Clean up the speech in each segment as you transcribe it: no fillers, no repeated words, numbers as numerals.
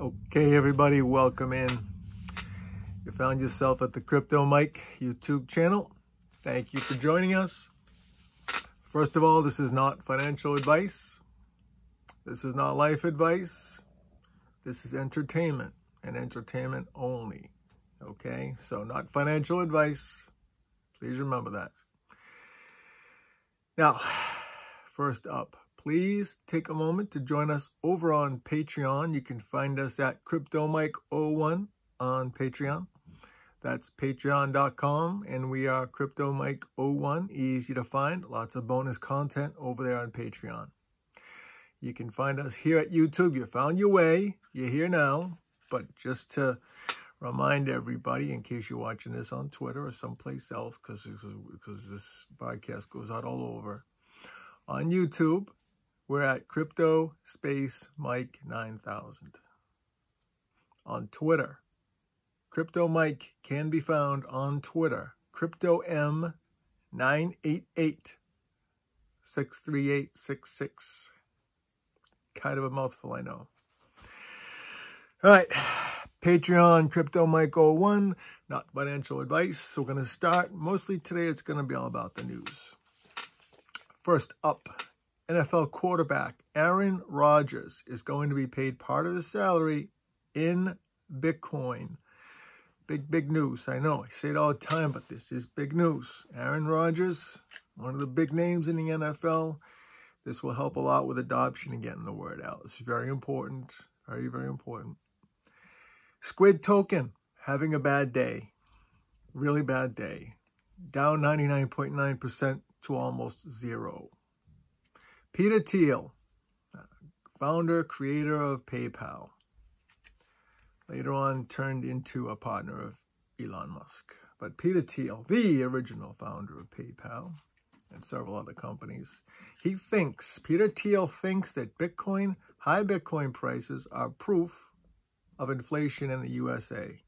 Okay, everybody, welcome in. You found yourself at the Crypto Mike YouTube channel. Thank you for joining us. First of all, this is not financial advice. This is not life advice. This is entertainment and entertainment only. Okay, so not financial advice. Please remember that. Now, first up, please take a moment to join us over on Patreon. You can find us at CryptoMike01 on Patreon. That's patreon.com, and we are CryptoMike01. Easy to find. Lots of bonus content over there on Patreon. You can find us here at YouTube. You found your way. You're here now. But just to remind everybody, in case you're watching this on Twitter or someplace else, because this podcast goes out all over, on YouTube, we're at Crypto Space Mike 9000. On Twitter, Crypto Mike can be found on Twitter. Crypto M 988-63866. Kind of a mouthful, I know. All right, Patreon, Crypto Mike 01, not financial advice. We're going to start. Mostly today, it's going to be all about the news. First up, NFL quarterback Aaron Rodgers is going to be paid part of his salary in Bitcoin. Big news. I know, I say it all the time, but this is big news. Aaron Rodgers, one of the big names in the NFL. This will help a lot with adoption and getting the word out. It's very important. Very, very important. Squid token, having a bad day. Really bad day. Down 99.9% to almost zero. Peter Thiel, founder, creator of PayPal. Later on, turned into a partner of Elon Musk. But Peter Thiel, the original founder of PayPal and several other companies, Peter Thiel thinks that high Bitcoin prices are proof of inflation in the USA.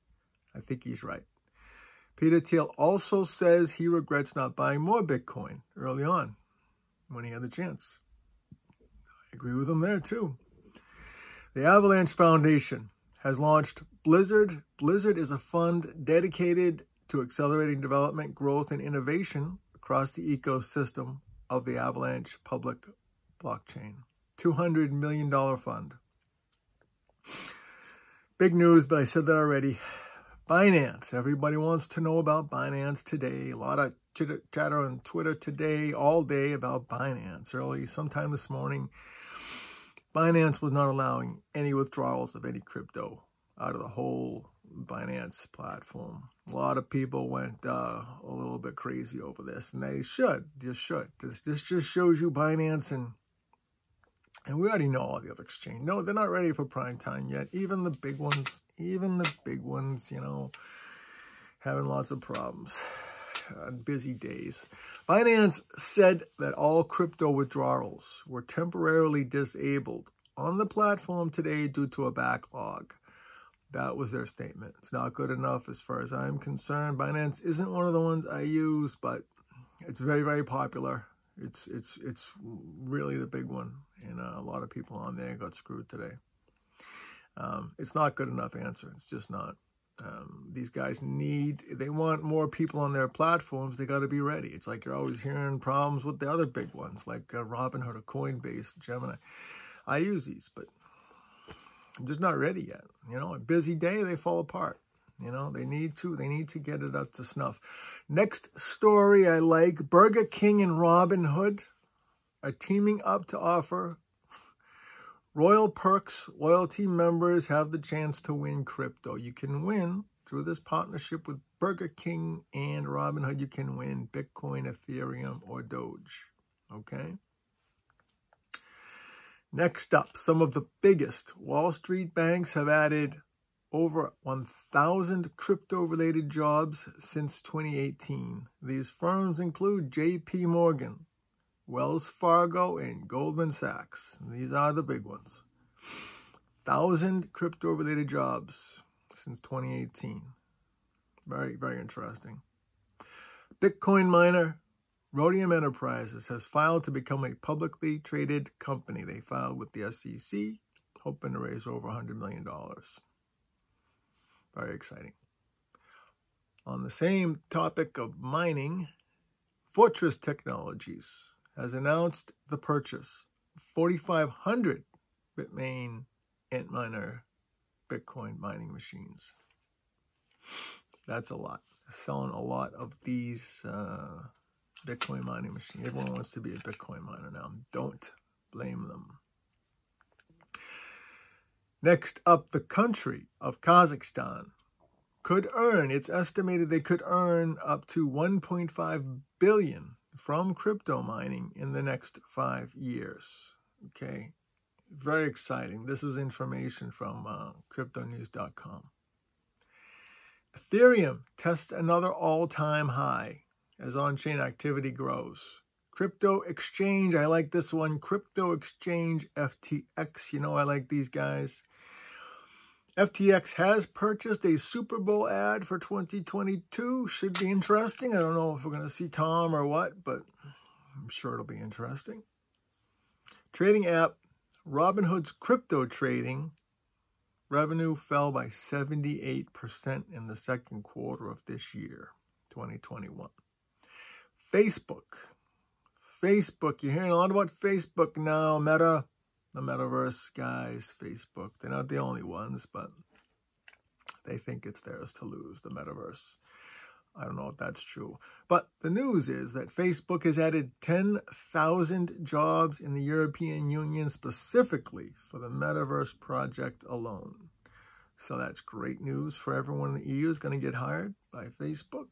I think he's right. Peter Thiel also says he regrets not buying more Bitcoin early on when he had the chance. I agree with him there too. The Avalanche Foundation has launched Blizzard. Blizzard is a fund dedicated to accelerating development, growth, and innovation across the ecosystem of the Avalanche public blockchain. $200 million fund. Big news, but I said that already. Binance. Everybody wants to know about Binance today. A lot of chatter on Twitter today, all day, about Binance. Early, sometime this morning, Binance was not allowing any withdrawals of any crypto out of the whole Binance platform. A lot of people went a little bit crazy over this, and they should. This just shows you Binance, and we already know all the other exchange. No, they're not ready for prime time yet. Even the big ones, you know, having lots of problems on busy days. Binance said that all crypto withdrawals were temporarily disabled on the platform today due to a backlog. That was their statement. It's not good enough as far as I'm concerned. Binance isn't one of the ones I use, but it's very, very popular. It's really the big one, and a lot of people on there got screwed today. It's not good enough answer. It's just not. These guys they want more people on their platforms. They got to be ready. It's like you're always hearing problems with the other big ones, like Robinhood or Coinbase, Gemini. I use these, but I'm just not ready yet. You know, a busy day, they fall apart. You know, they need to get it up to snuff. Next story I like, Burger King and Robinhood are teaming up to offer Royal Perks. Loyalty members have the chance to win crypto. You can win through this partnership with Burger King and Robinhood. You can win Bitcoin, Ethereum, or Doge. Okay? Next up, some of the biggest Wall Street banks have added over 1,000 crypto-related jobs since 2018. These firms include JP Morgan, Wells Fargo, and Goldman Sachs. These are the big ones. 1,000 crypto-related jobs since 2018. Very, very interesting. Bitcoin miner Rhodium Enterprises has filed to become a publicly traded company. They filed with the SEC hoping to raise over $100 million. Very exciting. On the same topic of mining, Fortress Technologies has announced the purchase of 4,500 Bitmain Antminer Bitcoin mining machines. That's a lot. They're selling a lot of these Bitcoin mining machines. Everyone wants to be a Bitcoin miner now. Don't blame them. Next up, the country of Kazakhstan could earn, it's estimated they could earn up to $1.5 billion from crypto mining in the next 5 years. Okay, very exciting. This is information from cryptonews.com. Ethereum tests another all-time high as on-chain activity grows. Crypto exchange, I like this one, crypto exchange FTX. You know I like these guys. FTX has purchased a Super Bowl ad for 2022. Should be interesting. I don't know if we're going to see Tom or what, but I'm sure it'll be interesting. Trading app Robinhood's crypto trading revenue fell by 78% in the second quarter of this year, 2021. Facebook, you're hearing a lot about Facebook now, Meta, the metaverse guys, Facebook. They're not the only ones, but they think it's theirs to lose, the metaverse. I don't know if that's true. But the news is that Facebook has added 10,000 jobs in the European Union specifically for the metaverse project alone. So that's great news for everyone in the EU is going to get hired by Facebook.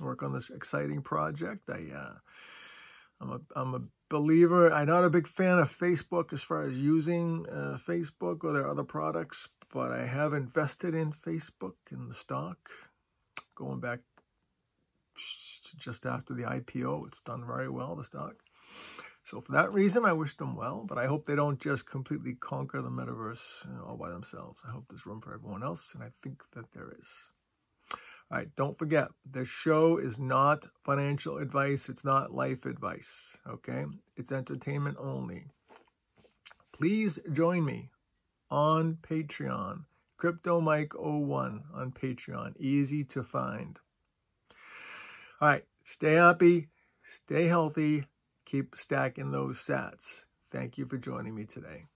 Work on this exciting project. I'm a believer. I'm not a big fan of Facebook as far as using Facebook or their other products, but I have invested in Facebook in the stock going back just after the IPO. It's done very well, the stock. So for that reason, I wish them well, but I hope they don't just completely conquer the metaverse all by themselves. I hope there's room for everyone else, and I think that there is. All right, don't forget, this show is not financial advice. It's not life advice, okay? It's entertainment only. Please join me on Patreon, CryptoMike01 on Patreon. Easy to find. All right, stay happy, stay healthy, keep stacking those sats. Thank you for joining me today.